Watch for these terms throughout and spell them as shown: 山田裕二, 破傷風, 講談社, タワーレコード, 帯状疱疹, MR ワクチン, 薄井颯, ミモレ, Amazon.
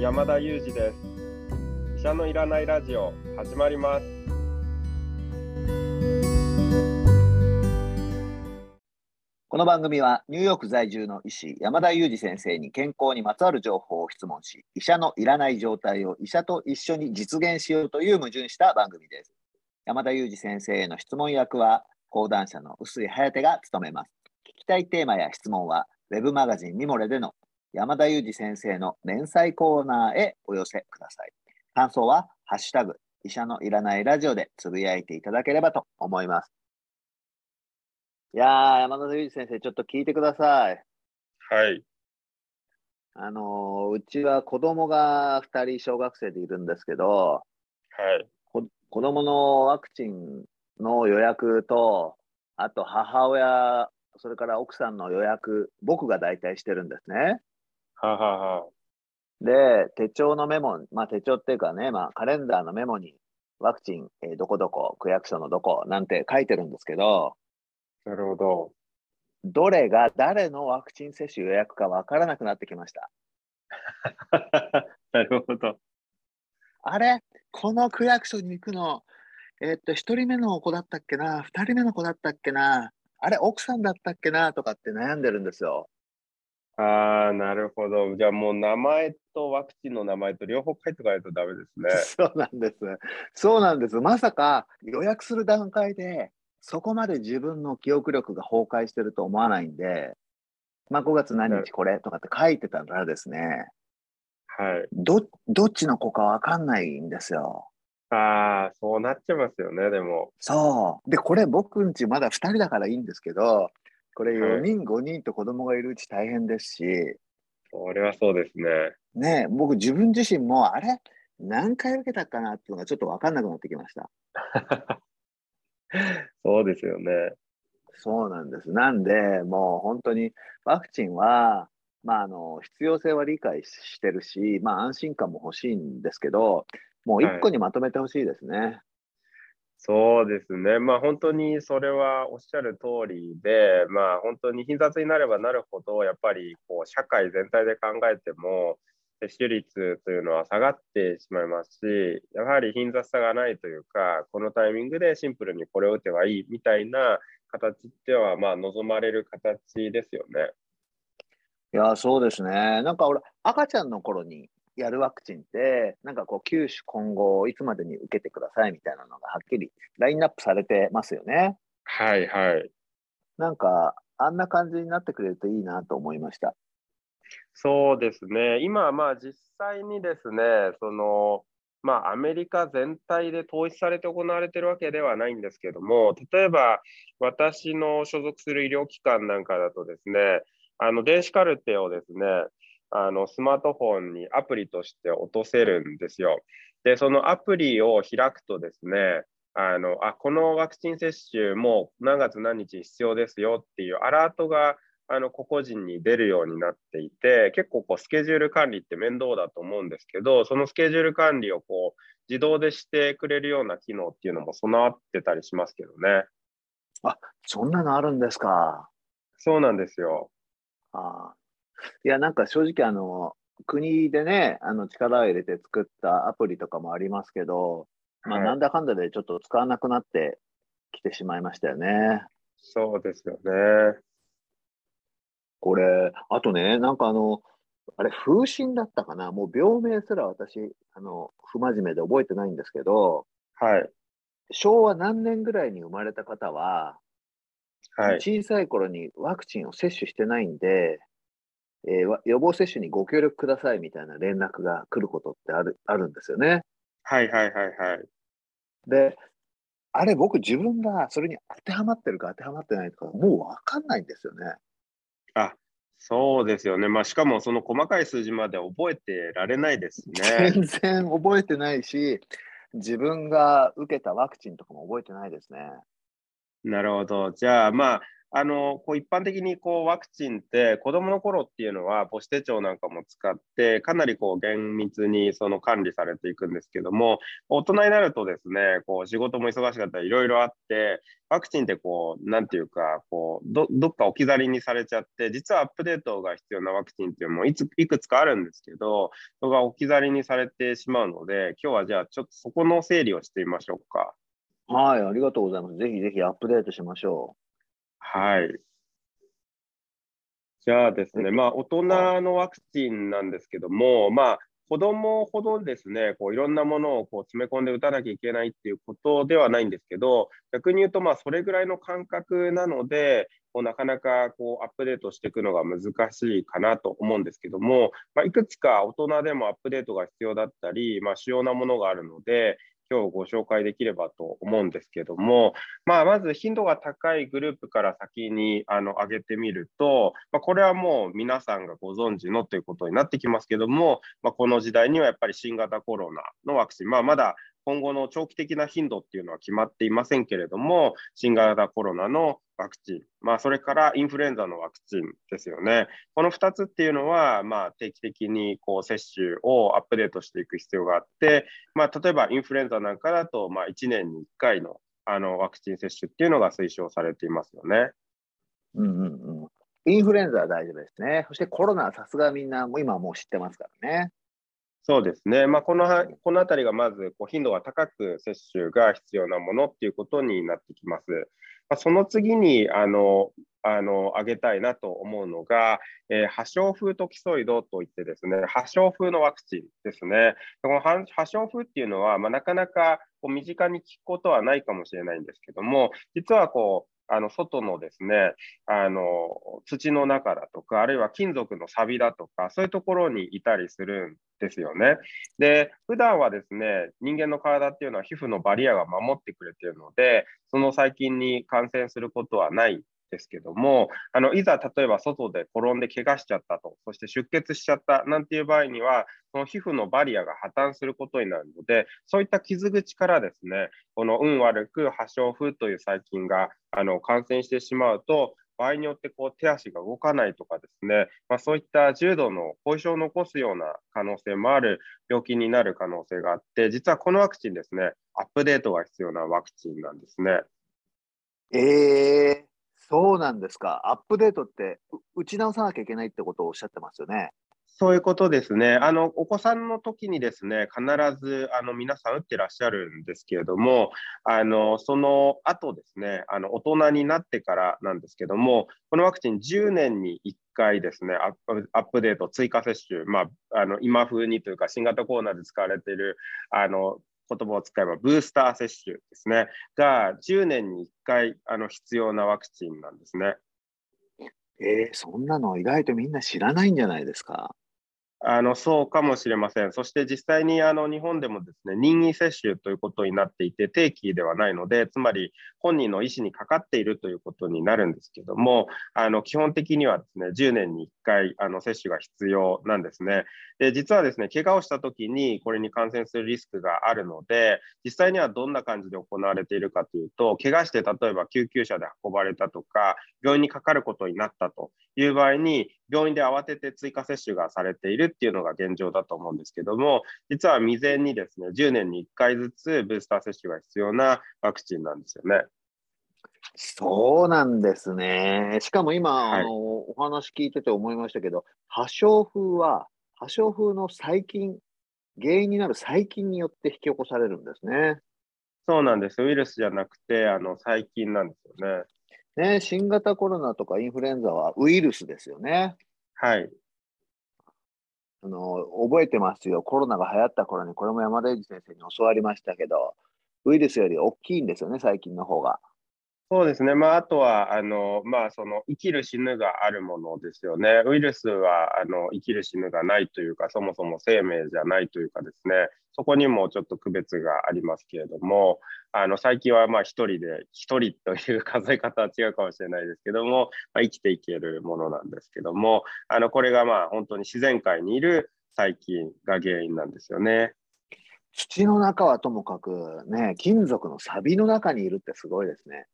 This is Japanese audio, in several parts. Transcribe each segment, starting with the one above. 山田裕二です。医者のいらないラジオ始まります。この番組はニューヨーク在住の医師山田裕二先生に健康にまつわる情報を質問し、医者のいらない状態を医者と一緒に実現しようという矛盾した番組です。山田裕二先生への質問役は講談社の薄井颯が務めます。聞きたいテーマや質問はウェブマガジンミモレでの山田裕二先生の連載コーナーへお寄せください。感想はハッシュタグ医者のいらないラジオでつぶやいていただければと思います。いやー、山田裕二先生、ちょっと聞いてください。はい。うちは子供が2人小学生でいるんですけど、はい、子供のワクチンの予約と、あと母親、それから奥さんの予約、僕が大体してるんですね。ははは。で、手帳のメモ、手帳っていうかね、カレンダーのメモに、ワクチン、どこどこ、区役所のどこ、なんて書いてるんですけど、なるほど。どれが誰のワクチン接種予約かわからなくなってきました。なるほど。あれ、この区役所に行くの、1人目の子だったっけな、2人目の子だったっけな、あれ、奥さんだったっけなとかって悩んでるんですよ。ああ、なるほど。じゃあもう名前とワクチンの名前と両方書いておかないとダメですね。そうなんです。そうなんです。まさか予約する段階でそこまで自分の記憶力が崩壊してると思わないんで、5月何日これとかって書いてたらですね、はい、どっちの子かわかんないんですよ。ああ、そうなっちゃいますよね、でも。そう。で、これ僕んちまだ2人だからいいんですけど、これ4人、5人と子供がいるうち大変ですし。それはそうですね。ねえ、僕自分自身も、あれ何回受けたかなっていうのがちょっと分かんなくなってきました。そうですよね。そうなんです。なんで、もう本当にワクチンは、必要性は理解してるし、安心感も欲しいんですけど、もう1個にまとめてほしいですね。はい、そうですね。本当にそれはおっしゃる通りで、本当に貧雑になればなるほど、やっぱりこう社会全体で考えても接種率というのは下がってしまいますし、やはり貧雑さがないというか、このタイミングでシンプルにこれを打てばいいみたいな形では望まれる形ですよね。いや、そうですね。俺、赤ちゃんの頃にやるワクチンって9種混合をいつまでに受けてくださいみたいなのがはっきりラインナップされてますよね。はいはい。あんな感じになってくれるといいなと思いました。そうですね。今は実際にですね、アメリカ全体で統一されて行われているわけではないんですけども、例えば私の所属する医療機関なんかだとですね、電子カルテをですね、スマートフォンにアプリとして落とせるんですよ。で、そのアプリを開くとですね、このワクチン接種もう何月何日必要ですよっていうアラートが個々人に出るようになっていて、結構スケジュール管理って面倒だと思うんですけど、そのスケジュール管理を自動でしてくれるような機能っていうのも備わってたりしますけどね。あ、そんなのあるんですか。そうなんですよ。ああ。いや、正直国でね、力を入れて作ったアプリとかもありますけど、はい、なんだかんだでちょっと使わなくなってきてしまいましたよね。そうですよね。これあとね、あれ、風疹だったかな、もう病名すら私不真面目で覚えてないんですけど、はい、昭和何年ぐらいに生まれた方は、はい、小さい頃にワクチンを接種してないんで、予防接種にご協力くださいみたいな連絡が来ることってあるんですよね。はいはいはいはい。で、あれ、僕自分がそれに当てはまってるか当てはまってないとかもう分かんないんですよね。あ、そうですよね。しかもその細かい数字まで覚えてられないですね。全然覚えてないし、自分が受けたワクチンとかも覚えてないですね。なるほど。じゃあこう一般的にこうワクチンって子どもの頃っていうのは母子手帳なんかも使ってかなりこう厳密にその管理されていくんですけども、大人になるとですね、こう仕事も忙しかったりいろいろあって、ワクチンってこうなんていうかこう どっか置き去りにされちゃって、実はアップデートが必要なワクチンっていうのもいくつかあるんですけど、それが置き去りにされてしまうので、今日はじゃあちょっとそこの整理をしてみましょうか。はい、ありがとうございます。ぜひぜひアップデートしましょう。はい、じゃあですね、大人のワクチンなんですけども、子どもほどですね、こういろんなものをこう詰め込んで打たなきゃいけないっていうことではないんですけど、逆に言うとそれぐらいの感覚なので、こうなかなかこうアップデートしていくのが難しいかなと思うんですけども、いくつか大人でもアップデートが必要だったり、主要なものがあるので、今日ご紹介できればと思うんですけども、まず頻度が高いグループから先に挙げてみると、これはもう皆さんがご存知のということになってきますけども、この時代にはやっぱり新型コロナのワクチン、まだ今後の長期的な頻度っていうのは決まっていませんけれども、新型コロナのワクチン、それからインフルエンザのワクチンですよね。この2つっていうのは、定期的にこう接種をアップデートしていく必要があって、例えばインフルエンザなんかだと、1年に1回の、ワクチン接種っていうのが推奨されていますよね。インフルエンザは大丈夫ですね。そしてコロナはさすがみんな今はもう知ってますからね。そうですね、このあたりがまずこう頻度が高く接種が必要なものっていうことになってきます。その次に挙げたいなと思うのが、破傷風とキソイドといってですね、破傷風のワクチンですね。この破傷風っていうのは、なかなかこう身近に聞くことはないかもしれないんですけども、実はこう外のですね、土の中だとか、あるいは金属の錆だとか、そういうところにいたりするんですよね。で、普段はですね、人間の体っていうのは皮膚のバリアが守ってくれているので、その細菌に感染することはないですけども、いざ例えば外で転んで怪我しちゃったと、そして出血しちゃったなんていう場合には、その皮膚のバリアが破綻することになるので、そういった傷口からですね、この運悪く破傷風という細菌が感染してしまうと、場合によってこう手足が動かないとかですね、そういった重度の後遺症を残すような可能性もある病気になる可能性があって、実はこのワクチンですね、アップデートが必要なワクチンなんですね。そうなんですか。アップデートって打ち直さなきゃいけないってことをおっしゃってますよね。そういうことですね。お子さんの時にですね、必ず皆さん打ってらっしゃるんですけれども、その後ですね、大人になってからなんですけども、このワクチン10年に1回ですね、アップデート、追加接種、今風にというか、新型コロナで使われている言葉を使えばブースター接種ですねが10年に1回必要なワクチンなんですね。そんなの意外とみんな知らないんじゃないですか。そうかもしれません。そして実際に日本でもですね、任意接種ということになっていて、定期ではないので、つまり本人の意思にかかっているということになるんですけども、基本的にはですね、10年に1回接種が必要なんですね。で、実はですね、怪我をしたときにこれに感染するリスクがあるので、実際にはどんな感じで行われているかというと、怪我して例えば救急車で運ばれたとか、病院にかかることになったという場合に、病院で慌てて追加接種がされているっていうのが現状だと思うんですけども、実は未然にですね、10年に1回ずつブースター接種が必要なワクチンなんですよね。そうなんですね。しかも今、はい、お話聞いてて思いましたけど、破傷風は破傷風の細菌、原因になる細菌によって引き起こされるんですね。そうなんです。ウイルスじゃなくて細菌なんですよね。新型コロナとかインフルエンザはウイルスですよね。はい。覚えてますよ。コロナが流行った頃に、これも山田英二先生に教わりましたけど、ウイルスより大きいんですよね、細菌の方が。そうですね。あとはその生きる死ぬがあるものですよね。ウイルスは生きる死ぬがないというか、そもそも生命じゃないというかですね、そこにもちょっと区別がありますけれども、最近は一人という数え方は違うかもしれないですけども、生きていけるものなんですけども、これが本当に自然界にいる細菌が原因なんですよね。土の中はともかくね、金属の錆の中にいるってすごいですね。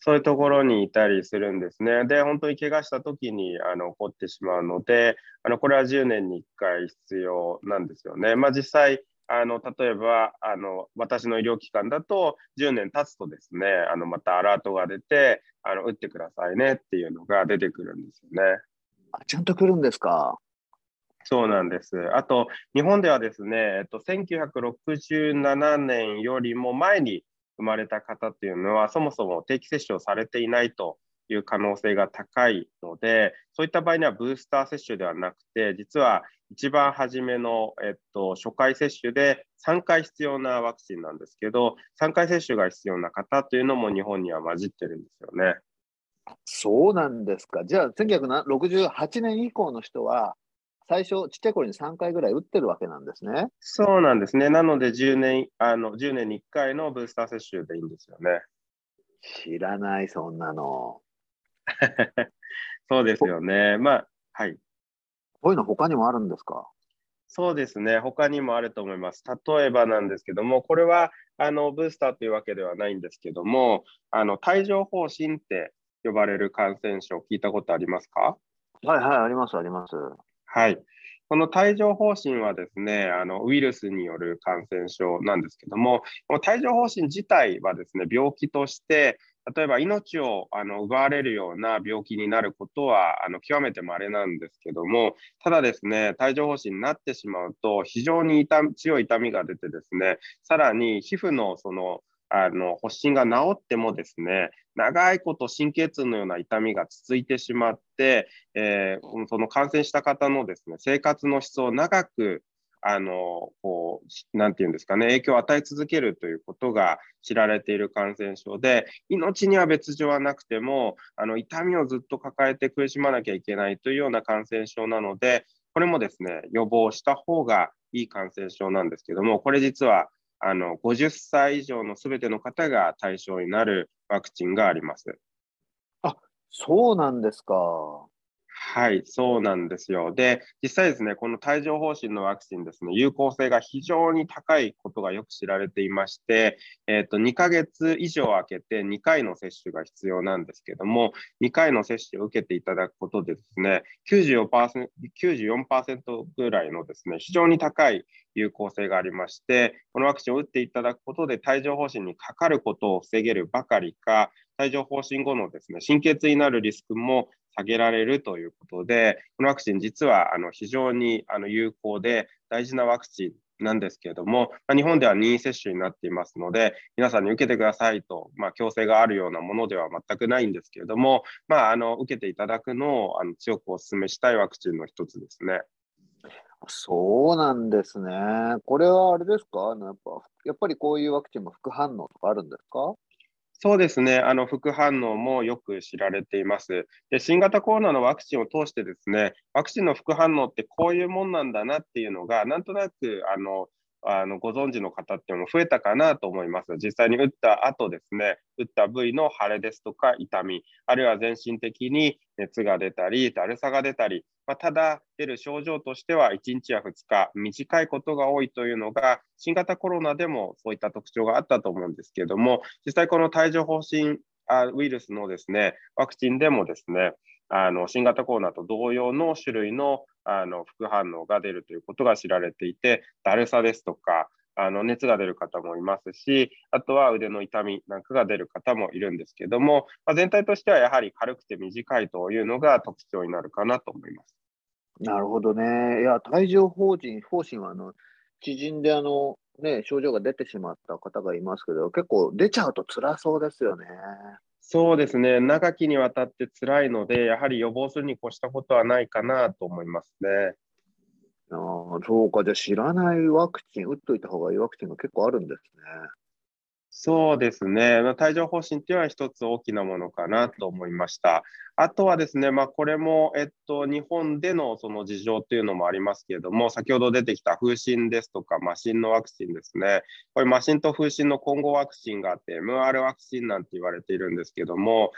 そういうところにいたりするんですね。で、本当に怪我した時に起こってしまうので、これは10年に1回必要なんですよね。まあ、実際例えば私の医療機関だと10年経つとですね、またアラートが出て打ってくださいねっていうのが出てくるんですよね。あ、ちゃんと来るんですか。そうなんです。あと日本ではですね、1967年よりも前に生まれた方っていうのはそもそも定期接種をされていないという可能性が高いので、そういった場合にはブースター接種ではなくて、実は一番初めの、初回接種で3回必要なワクチンなんですけど、3回接種が必要な方というのも日本には混じってるんですよね。そうなんですか。じゃあ1968年以降の人は最初ちっちゃい頃に3回ぐらい打ってるわけなんですね。そうなんですね。なので10年に1回のブースター接種でいいんですよね。知らない、そんなの。そうですよね。まあ、はい。こういうの他にもあるんですか。そうですね。他にもあると思います。例えばなんですけども、これはブースターというわけではないんですけども、帯状疱疹って呼ばれる感染症、聞いたことありますか。はいはい、ありますあります。はい。この帯状疱疹はですね、ウイルスによる感染症なんですけども、帯状疱疹自体はですね、病気として、例えば命を奪われるような病気になることは極めて稀なんですけども、ただですね、帯状疱疹になってしまうと、非常に強い痛みが出てですね、さらに皮膚の発疹が治ってもですね、長いこと神経痛のような痛みが続いてしまって、その感染した方のですね、生活の質を長くなんていうんですかね、影響を与え続けるということが知られている感染症で、命には別状はなくても痛みをずっと抱えて苦しまなきゃいけないというような感染症なので、これもですね、予防した方がいい感染症なんですけども、これ実は50歳以上のすべての方が対象になるワクチンがあります。あ、そうなんですか。はい、そうなんですよ。で、実際ですね、この帯状疱疹のワクチンですね、有効性が非常に高いことがよく知られていまして、2ヶ月以上空けて2回の接種が必要なんですけども、2回の接種を受けていただくことでですね、94% ぐらいのですね、非常に高い有効性がありまして、このワクチンを打っていただくことで帯状疱疹にかかることを防げるばかりか、帯状疱疹後のですね、神経痛になるリスクも下げられるということで、このワクチン実は非常に有効で大事なワクチンなんですけれども、日本では任意接種になっていますので、皆さんに受けてくださいと、強制があるようなものでは全くないんですけれども、受けていただくのを強くお勧めしたいワクチンの一つですね。そうなんですね。これはあれですか、やっぱりこういうワクチンも副反応とかあるんですか。そうですね。副反応もよく知られています。で、新型コロナのワクチンを通してですね、ワクチンの副反応ってこういうもんなんだなっていうのが、なんとなくご存知の方っていうのも増えたかなと思います。実際に打った後ですね、打った部位の腫れですとか痛み、あるいは全身的に熱が出たり、だるさが出たり、ただ出る症状としては1日や2日、短いことが多いというのが、新型コロナでもそういった特徴があったと思うんですけれども、実際この帯状疱疹ウイルスのですね、ワクチンでもですね、新型コロナと同様の種類の副反応が出るということが知られていて、だるさですとか熱が出る方もいますし、あとは腕の痛みなんかが出る方もいるんですけども、全体としてはやはり軽くて短いというのが特徴になるかなと思います。なるほどね。いや、帯状疱疹は知人で症状が出てしまった方がいますけど、結構出ちゃうと辛そうですよね。そうですね。長きにわたって辛いので、やはり予防するに越したことはないかなと思いますね。ああ、そうか。じゃあ知らないワクチン、打っといた方がいいワクチンが結構あるんですね。そうですね。帯状疱疹というのは一つ大きなものかなと思いました。あとはですね、これも、日本でのその事情というのもありますけれども、先ほど出てきた風疹ですとか麻疹のワクチンですね。これ麻疹と風疹の混合ワクチンがあって、MR ワクチンなんて言われているんですけども、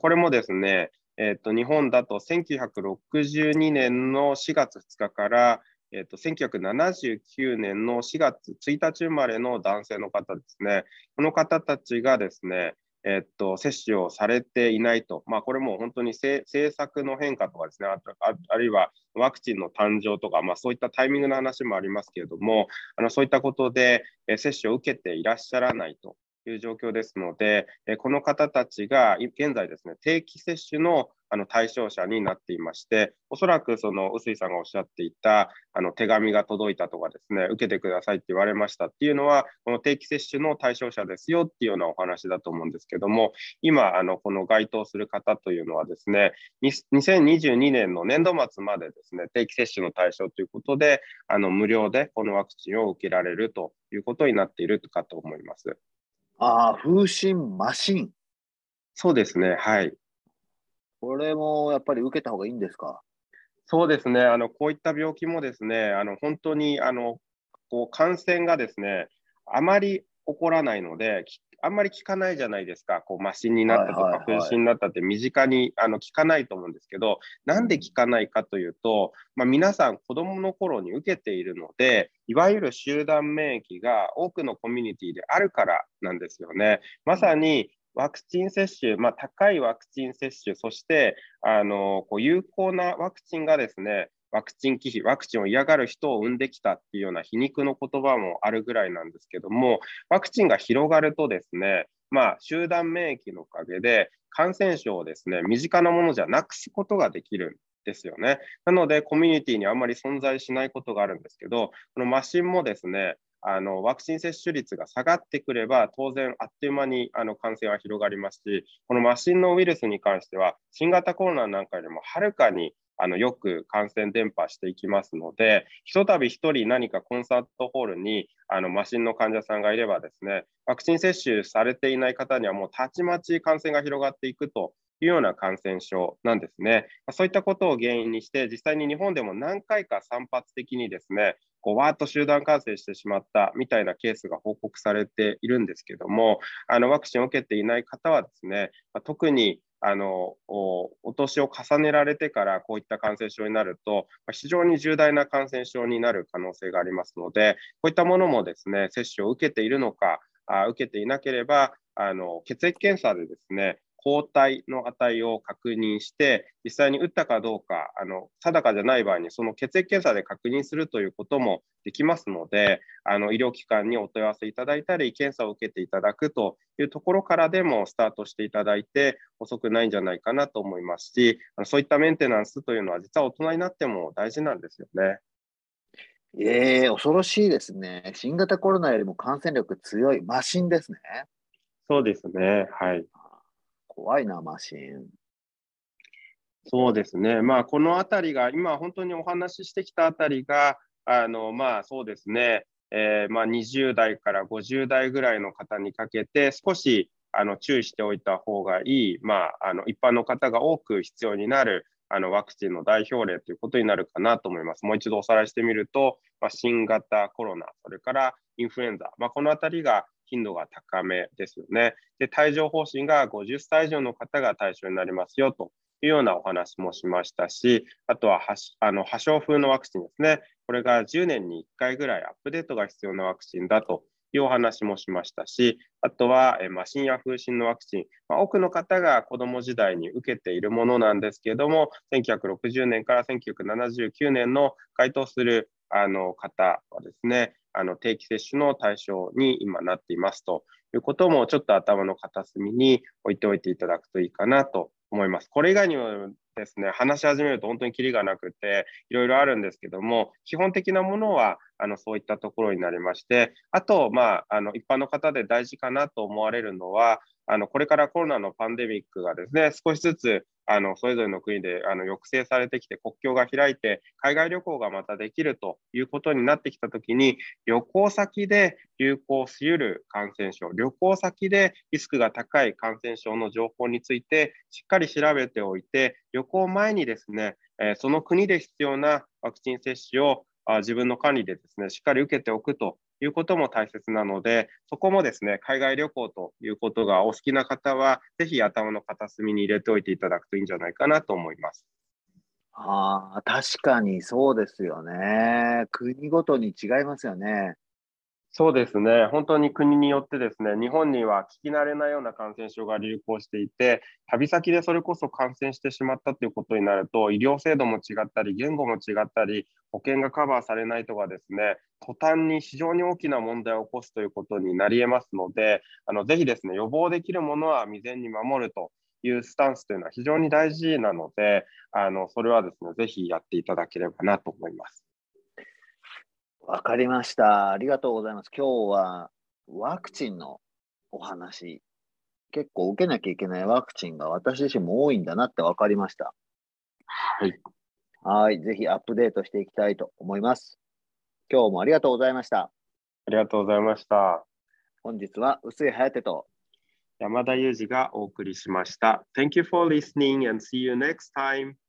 これもですね、日本だと1962年の4月2日から、1979年の4月1日生まれの男性の方ですね、この方たちがですね、接種をされていないと、これも本当に政策の変化とかですね、あるいはワクチンの誕生とか、そういったタイミングの話もありますけれども、そういったことで接種を受けていらっしゃらないという状況ですので、この方たちが現在ですね、定期接種の対象者になっていまして、おそらくその臼井さんがおっしゃっていた手紙が届いたとかですね、受けてくださいって言われましたっていうのは、この定期接種の対象者ですよっていうようなお話だと思うんですけども、今、この該当する方というのはですね、2022年の年度末までですね、定期接種の対象ということで、無料でこのワクチンを受けられるということになっているかと思います。風疹麻疹。そうですね、はい。これもやっぱり受けた方がいいんですか？そうですね、こういった病気もですね、本当に感染がですね、あまり起こらないので、あんまり効かないじゃないですか、麻疹になったとか、風疹になったって、身近に効かないと思うんですけど、なんで効かないかというと、皆さん、子どもの頃に受けているので、いわゆる集団免疫が多くのコミュニティであるからなんですよね。まさにワクチン接種、高いワクチン接種、そして有効なワクチンがですね、ワクチン忌避、ワクチンを嫌がる人を生んできたっていうような皮肉の言葉もあるぐらいなんですけども、ワクチンが広がるとですね、集団免疫のおかげで感染症をですね、身近なものじゃなくすことができるんですよね。なので、コミュニティにあんまり存在しないことがあるんですけど、この麻疹もですね、ワクチン接種率が下がってくれば、当然あっという間に感染は広がりますし、この麻疹のウイルスに関しては、新型コロナなんかよりもはるかによく感染伝播していきますので、ひとたび一人何かコンサートホールに麻疹の患者さんがいればですね、ワクチン接種されていない方にはもうたちまち感染が広がっていくというような感染症なんですね。そういったことを原因にして、実際に日本でも何回か散発的にですね、わーっと集団感染してしまったみたいなケースが報告されているんですけども、ワクチンを受けていない方はですね、特にお年を重ねられてからこういった感染症になると、非常に重大な感染症になる可能性がありますので、こういったものもですね、接種を受けているのか、受けていなければ、血液検査でですね、抗体の値を確認して、実際に打ったかどうか、定かじゃない場合に、その血液検査で確認するということもできますので、医療機関にお問い合わせいただいたり、検査を受けていただくというところからでもスタートしていただいて、遅くないんじゃないかなと思いますし、そういったメンテナンスというのは、実は大人になっても大事なんですよね。恐ろしいですね。新型コロナよりも感染力強い麻疹ですね。そうですね。はい。怖いな、麻疹。そうですね、このあたりが、今、本当にお話ししてきたあたりが、そうですね、20代から50代ぐらいの方にかけて、少し注意しておいた方がいい、一般の方が多く必要になるワクチンの代表例ということになるかなと思います。もう一度おさらいしてみると、新型コロナ、それからインフルエンザ、このあたりが頻度が高めですよね。で、帯状疱疹が50歳以上の方が対象になりますよというようなお話もしましたし、あとは破傷風のワクチンですね。これが10年に1回ぐらいアップデートが必要なワクチンだというお話もしましたし、あとは麻疹や風疹のワクチン、多くの方が子ども時代に受けているものなんですけれども、1960年から1979年の該当する方はですね、定期接種の対象に今なっていますということも、ちょっと頭の片隅に置いておいていただくといいかなと思います。これ以外にもですね、話し始めると本当にキリがなくて、いろいろあるんですけども、基本的なものはそういったところになりまして、あと、一般の方で大事かなと思われるのは、これからコロナのパンデミックがですね、少しずつそれぞれの国で抑制されてきて、国境が開いて、海外旅行がまたできるということになってきたときに、旅行先で流行しうる感染症、旅行先でリスクが高い感染症の情報について、しっかり調べておいて、旅行前にですね、その国で必要なワクチン接種を自分の管理でですね、しっかり受けておくということも大切なので、そこもですね、海外旅行ということがお好きな方は、ぜひ頭の片隅に入れておいていただくといいんじゃないかなと思います。確かにそうですよね。国ごとに違いますよね。そうですね、本当に国によってですね、日本には聞き慣れないような感染症が流行していて、旅先でそれこそ感染してしまったということになると、医療制度も違ったり、言語も違ったり、保険がカバーされないとかですね、途端に非常に大きな問題を起こすということになりえますので、ぜひですね、予防できるものは未然に守るというスタンスというのは非常に大事なので、それはですね、ぜひやっていただければなと思います。わかりました。ありがとうございます。今日はワクチンのお話、結構受けなきゃいけないワクチンが私自身も多いんだなって分かりました。はい。はい。ぜひアップデートしていきたいと思います。今日もありがとうございました。ありがとうございました。本日は臼井颯と山田裕二がお送りしました。Thank you for listening and see you next time.